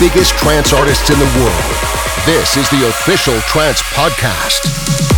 biggest trance artists in the world. This is the official Trance Podcast.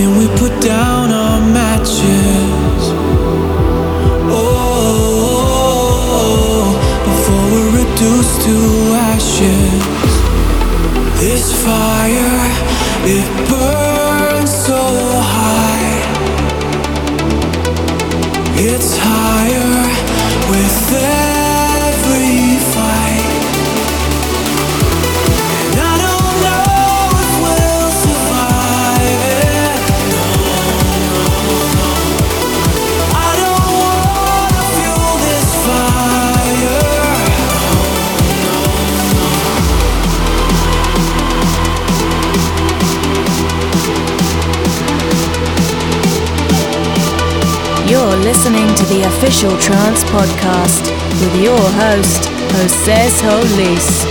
Can we put down our matches? Oh, before we're reduced to ashes. This fire, it burns so high. It's higher with every fight. And I don't know if we'll survive it. No. I don't wanna fuel this fire. You're listening to the Official Trance Podcast with your host, Jose Solis.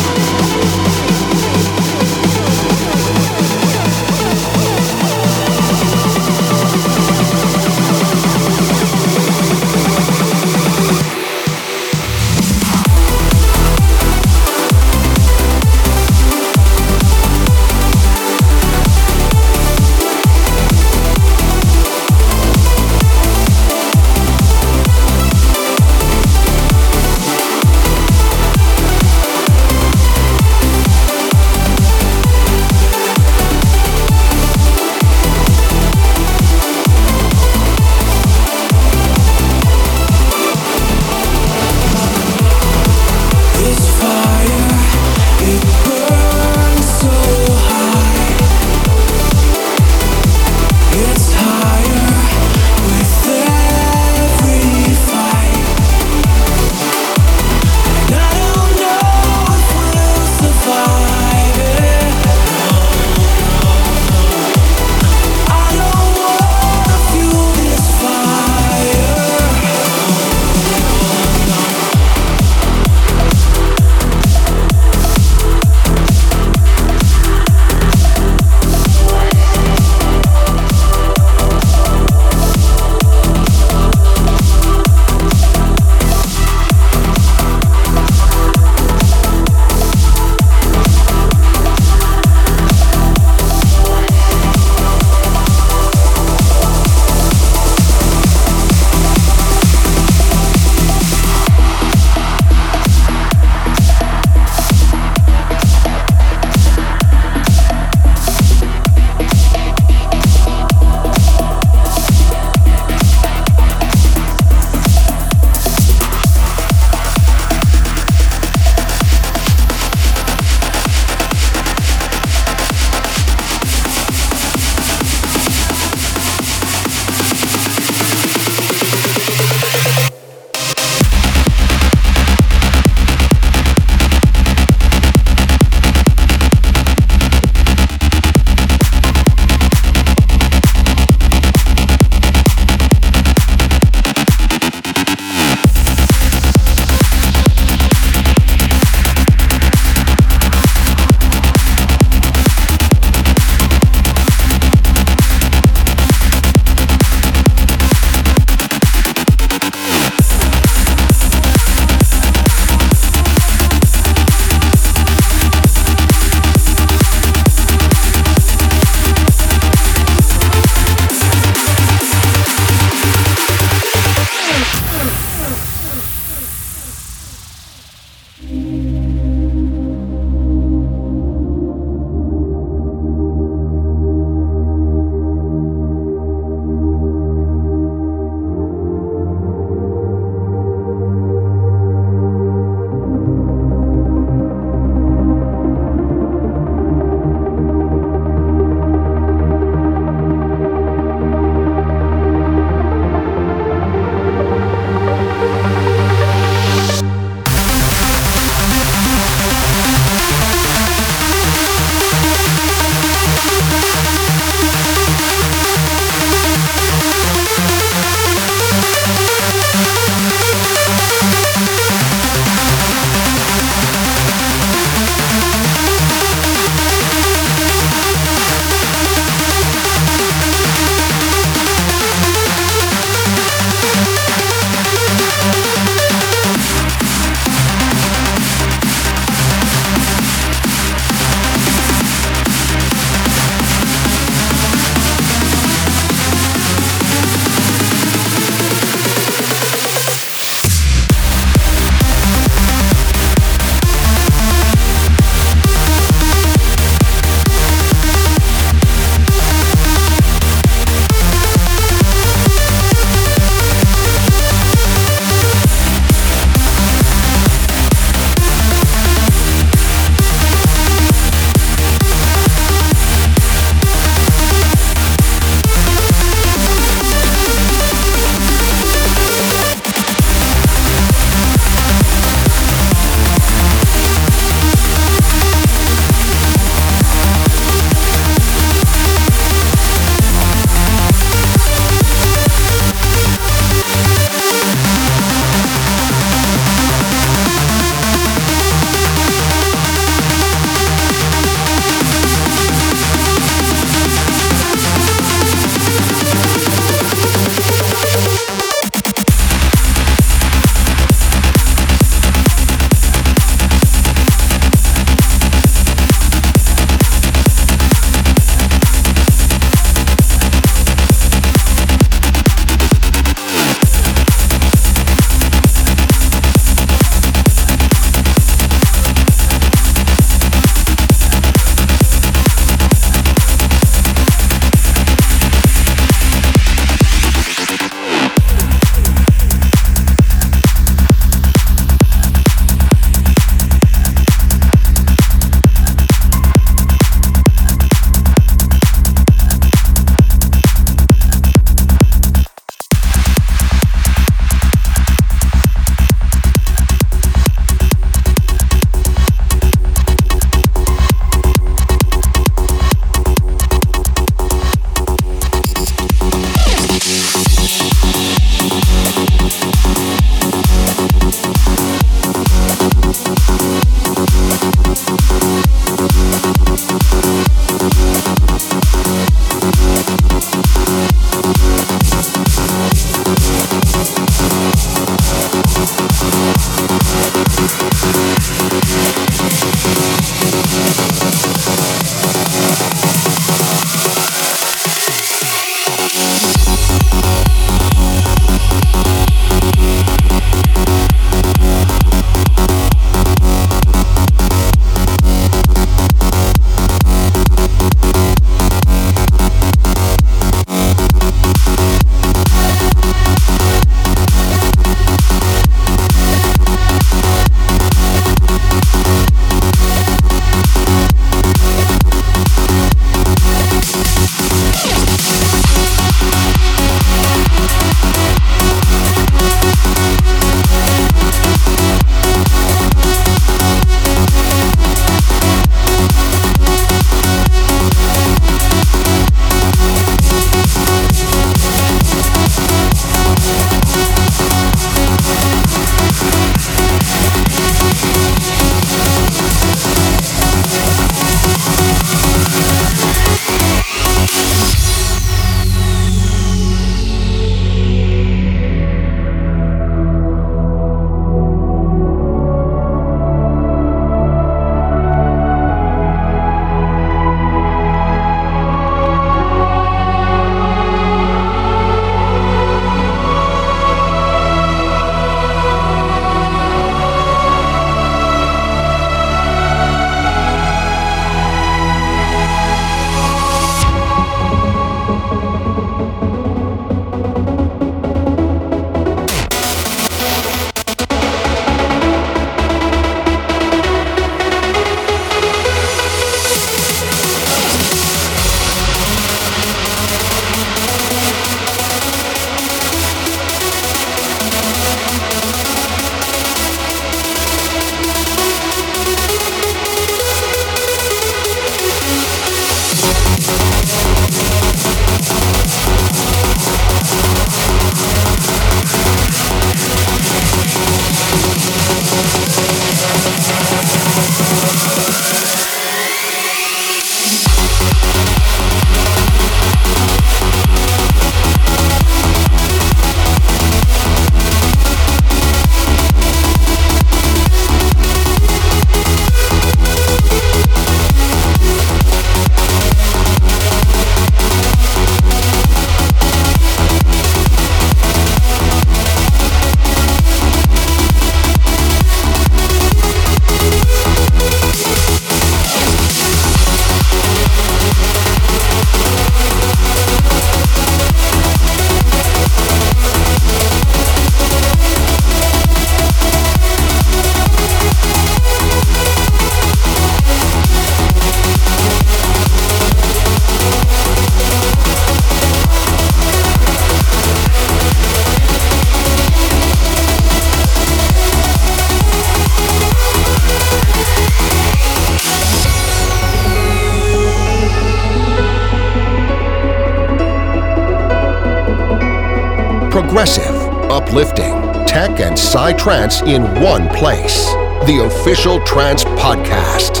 progressive, uplifting, tech and psy-trance in one place. The Official Trance Podcast.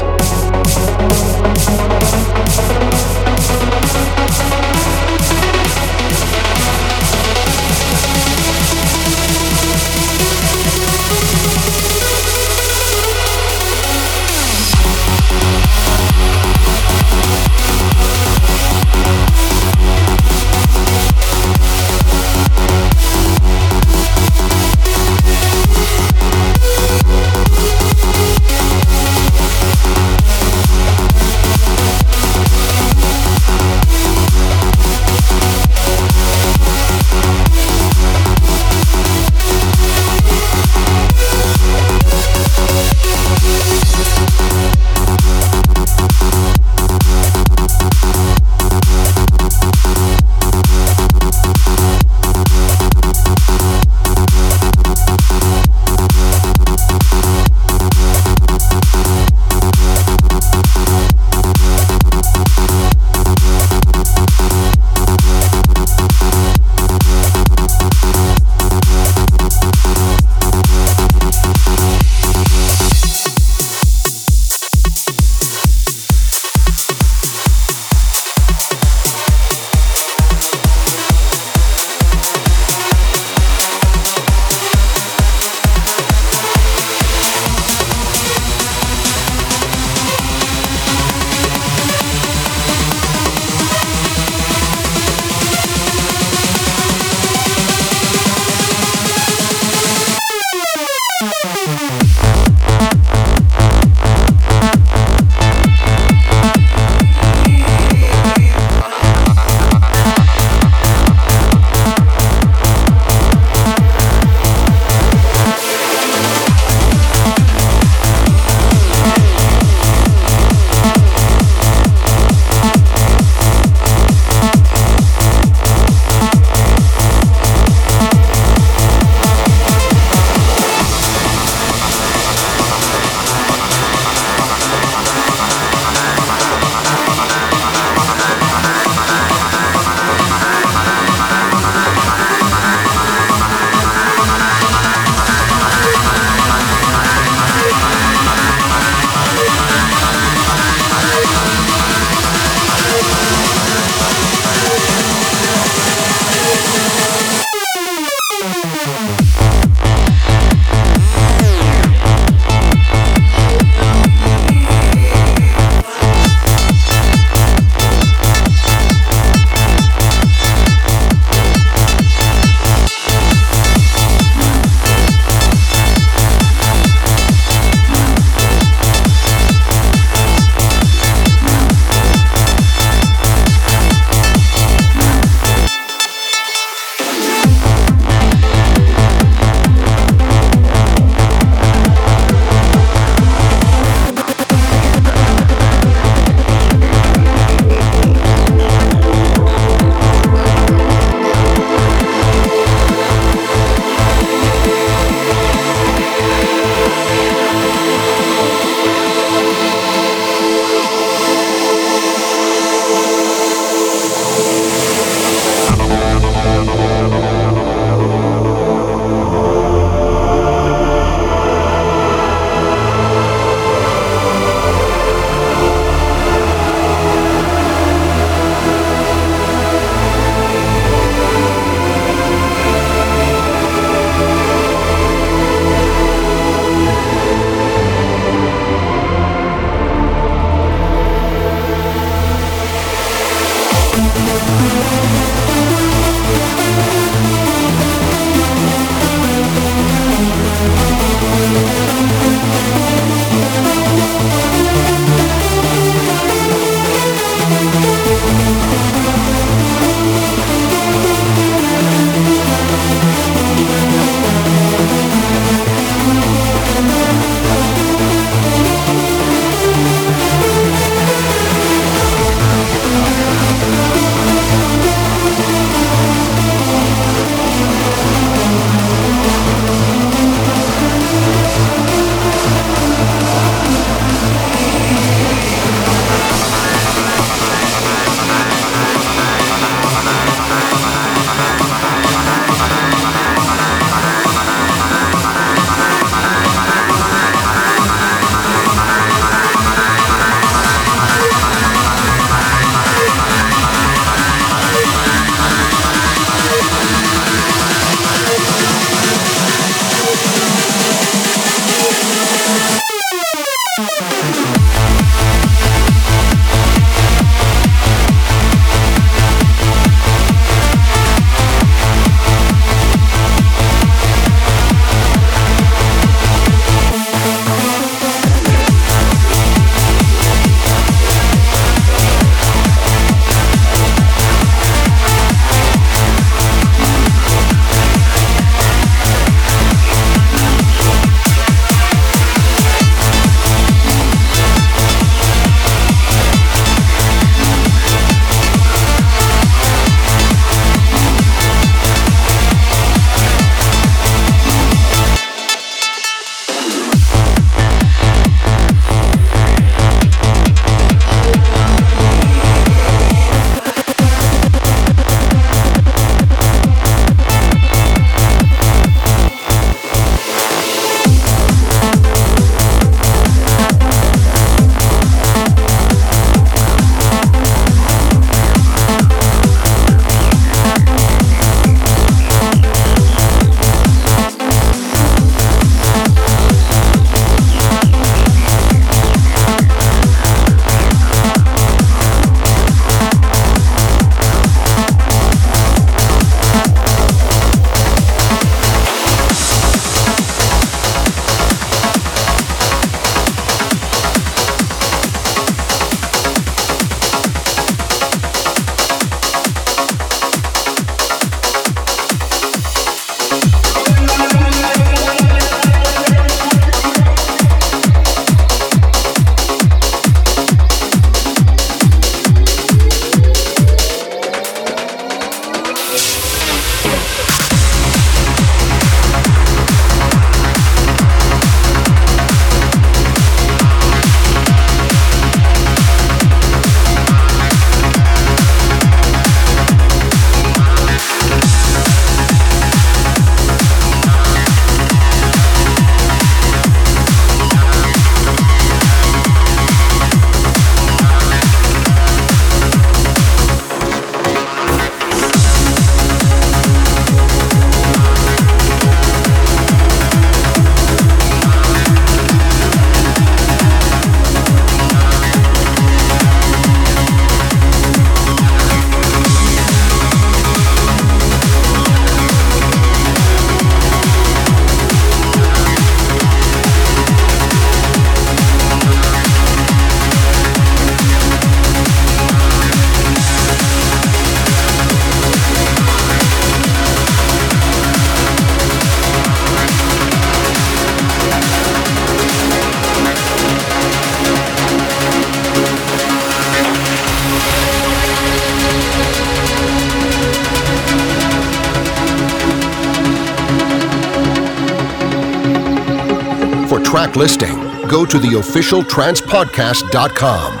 track listing, go to the officialtrancepodcast.com.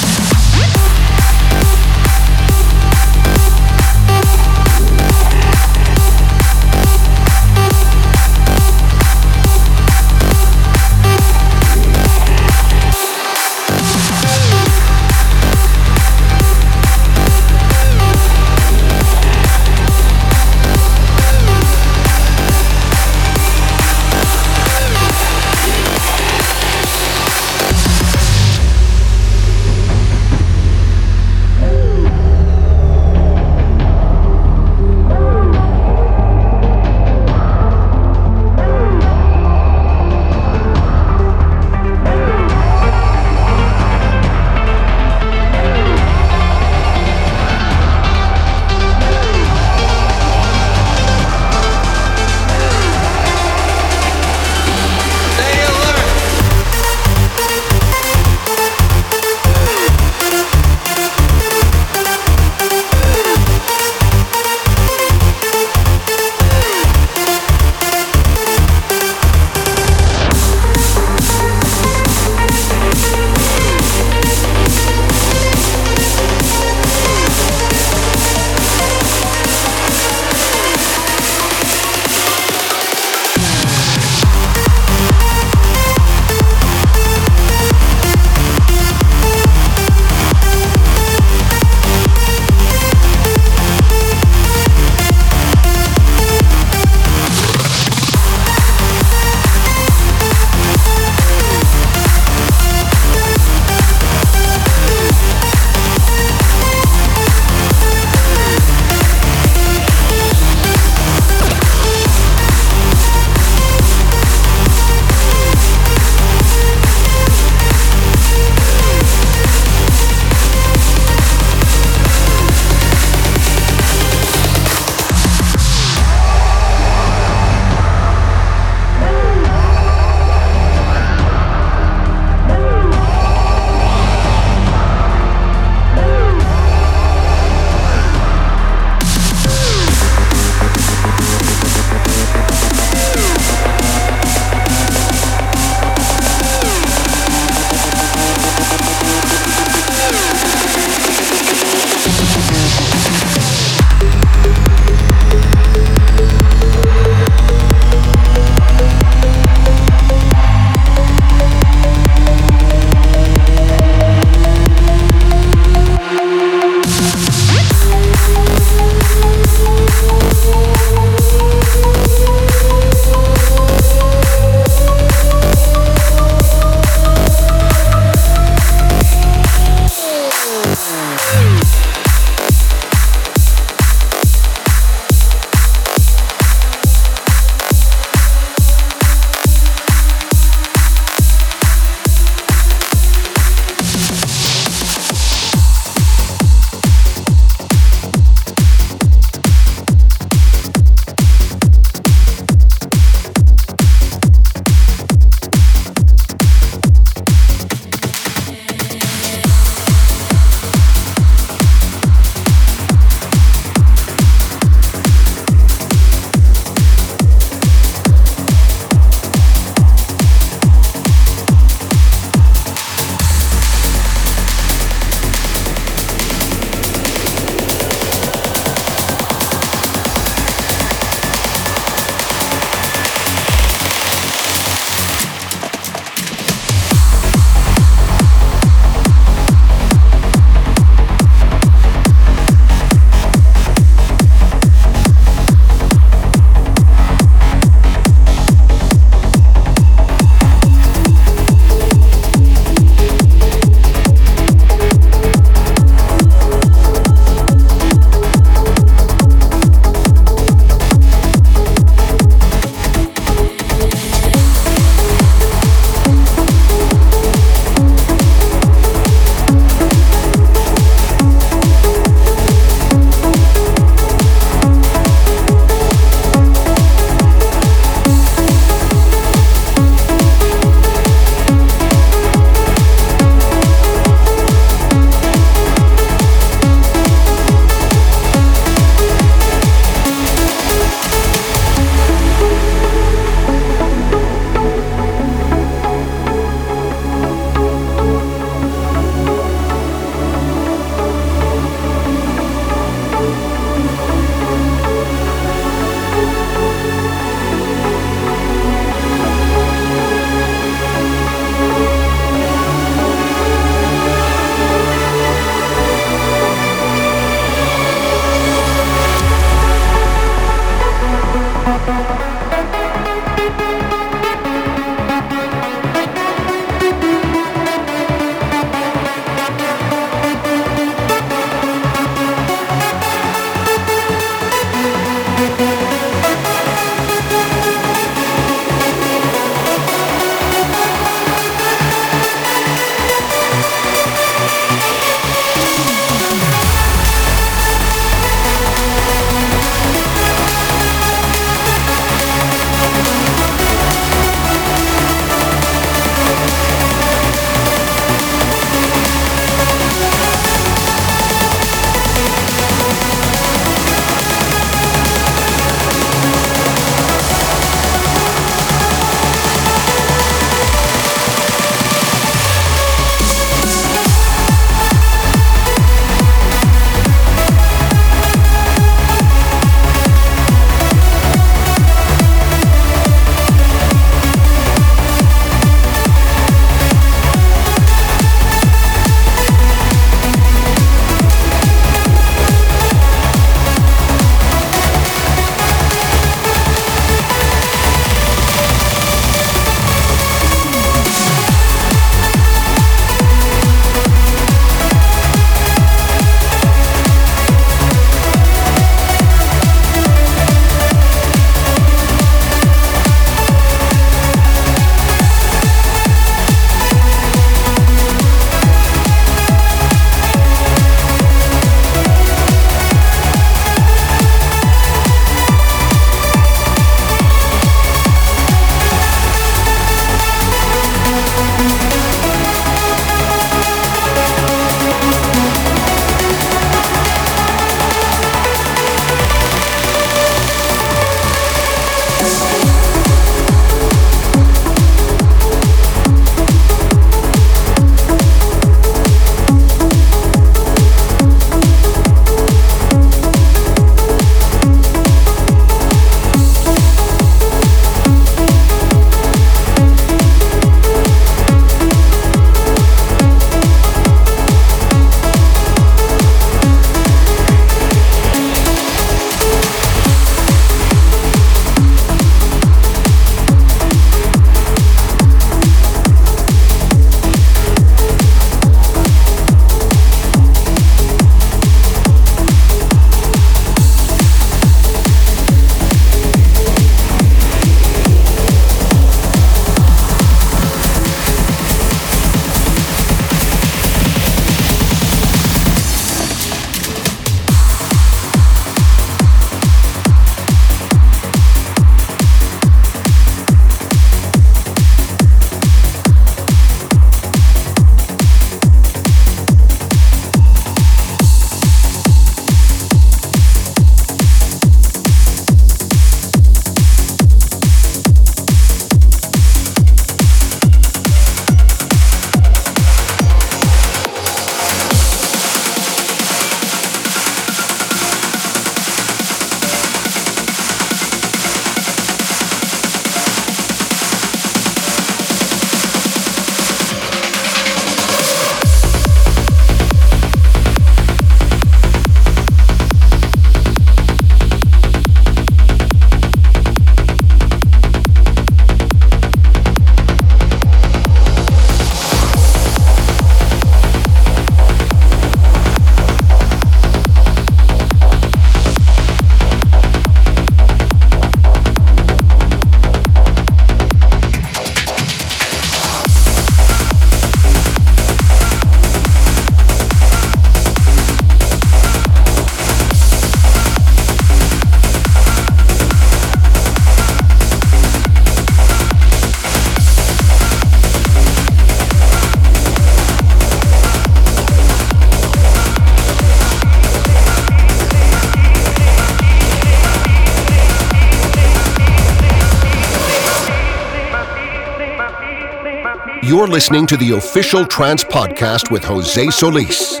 You're listening to the Official Trance Podcast with Jose Solis.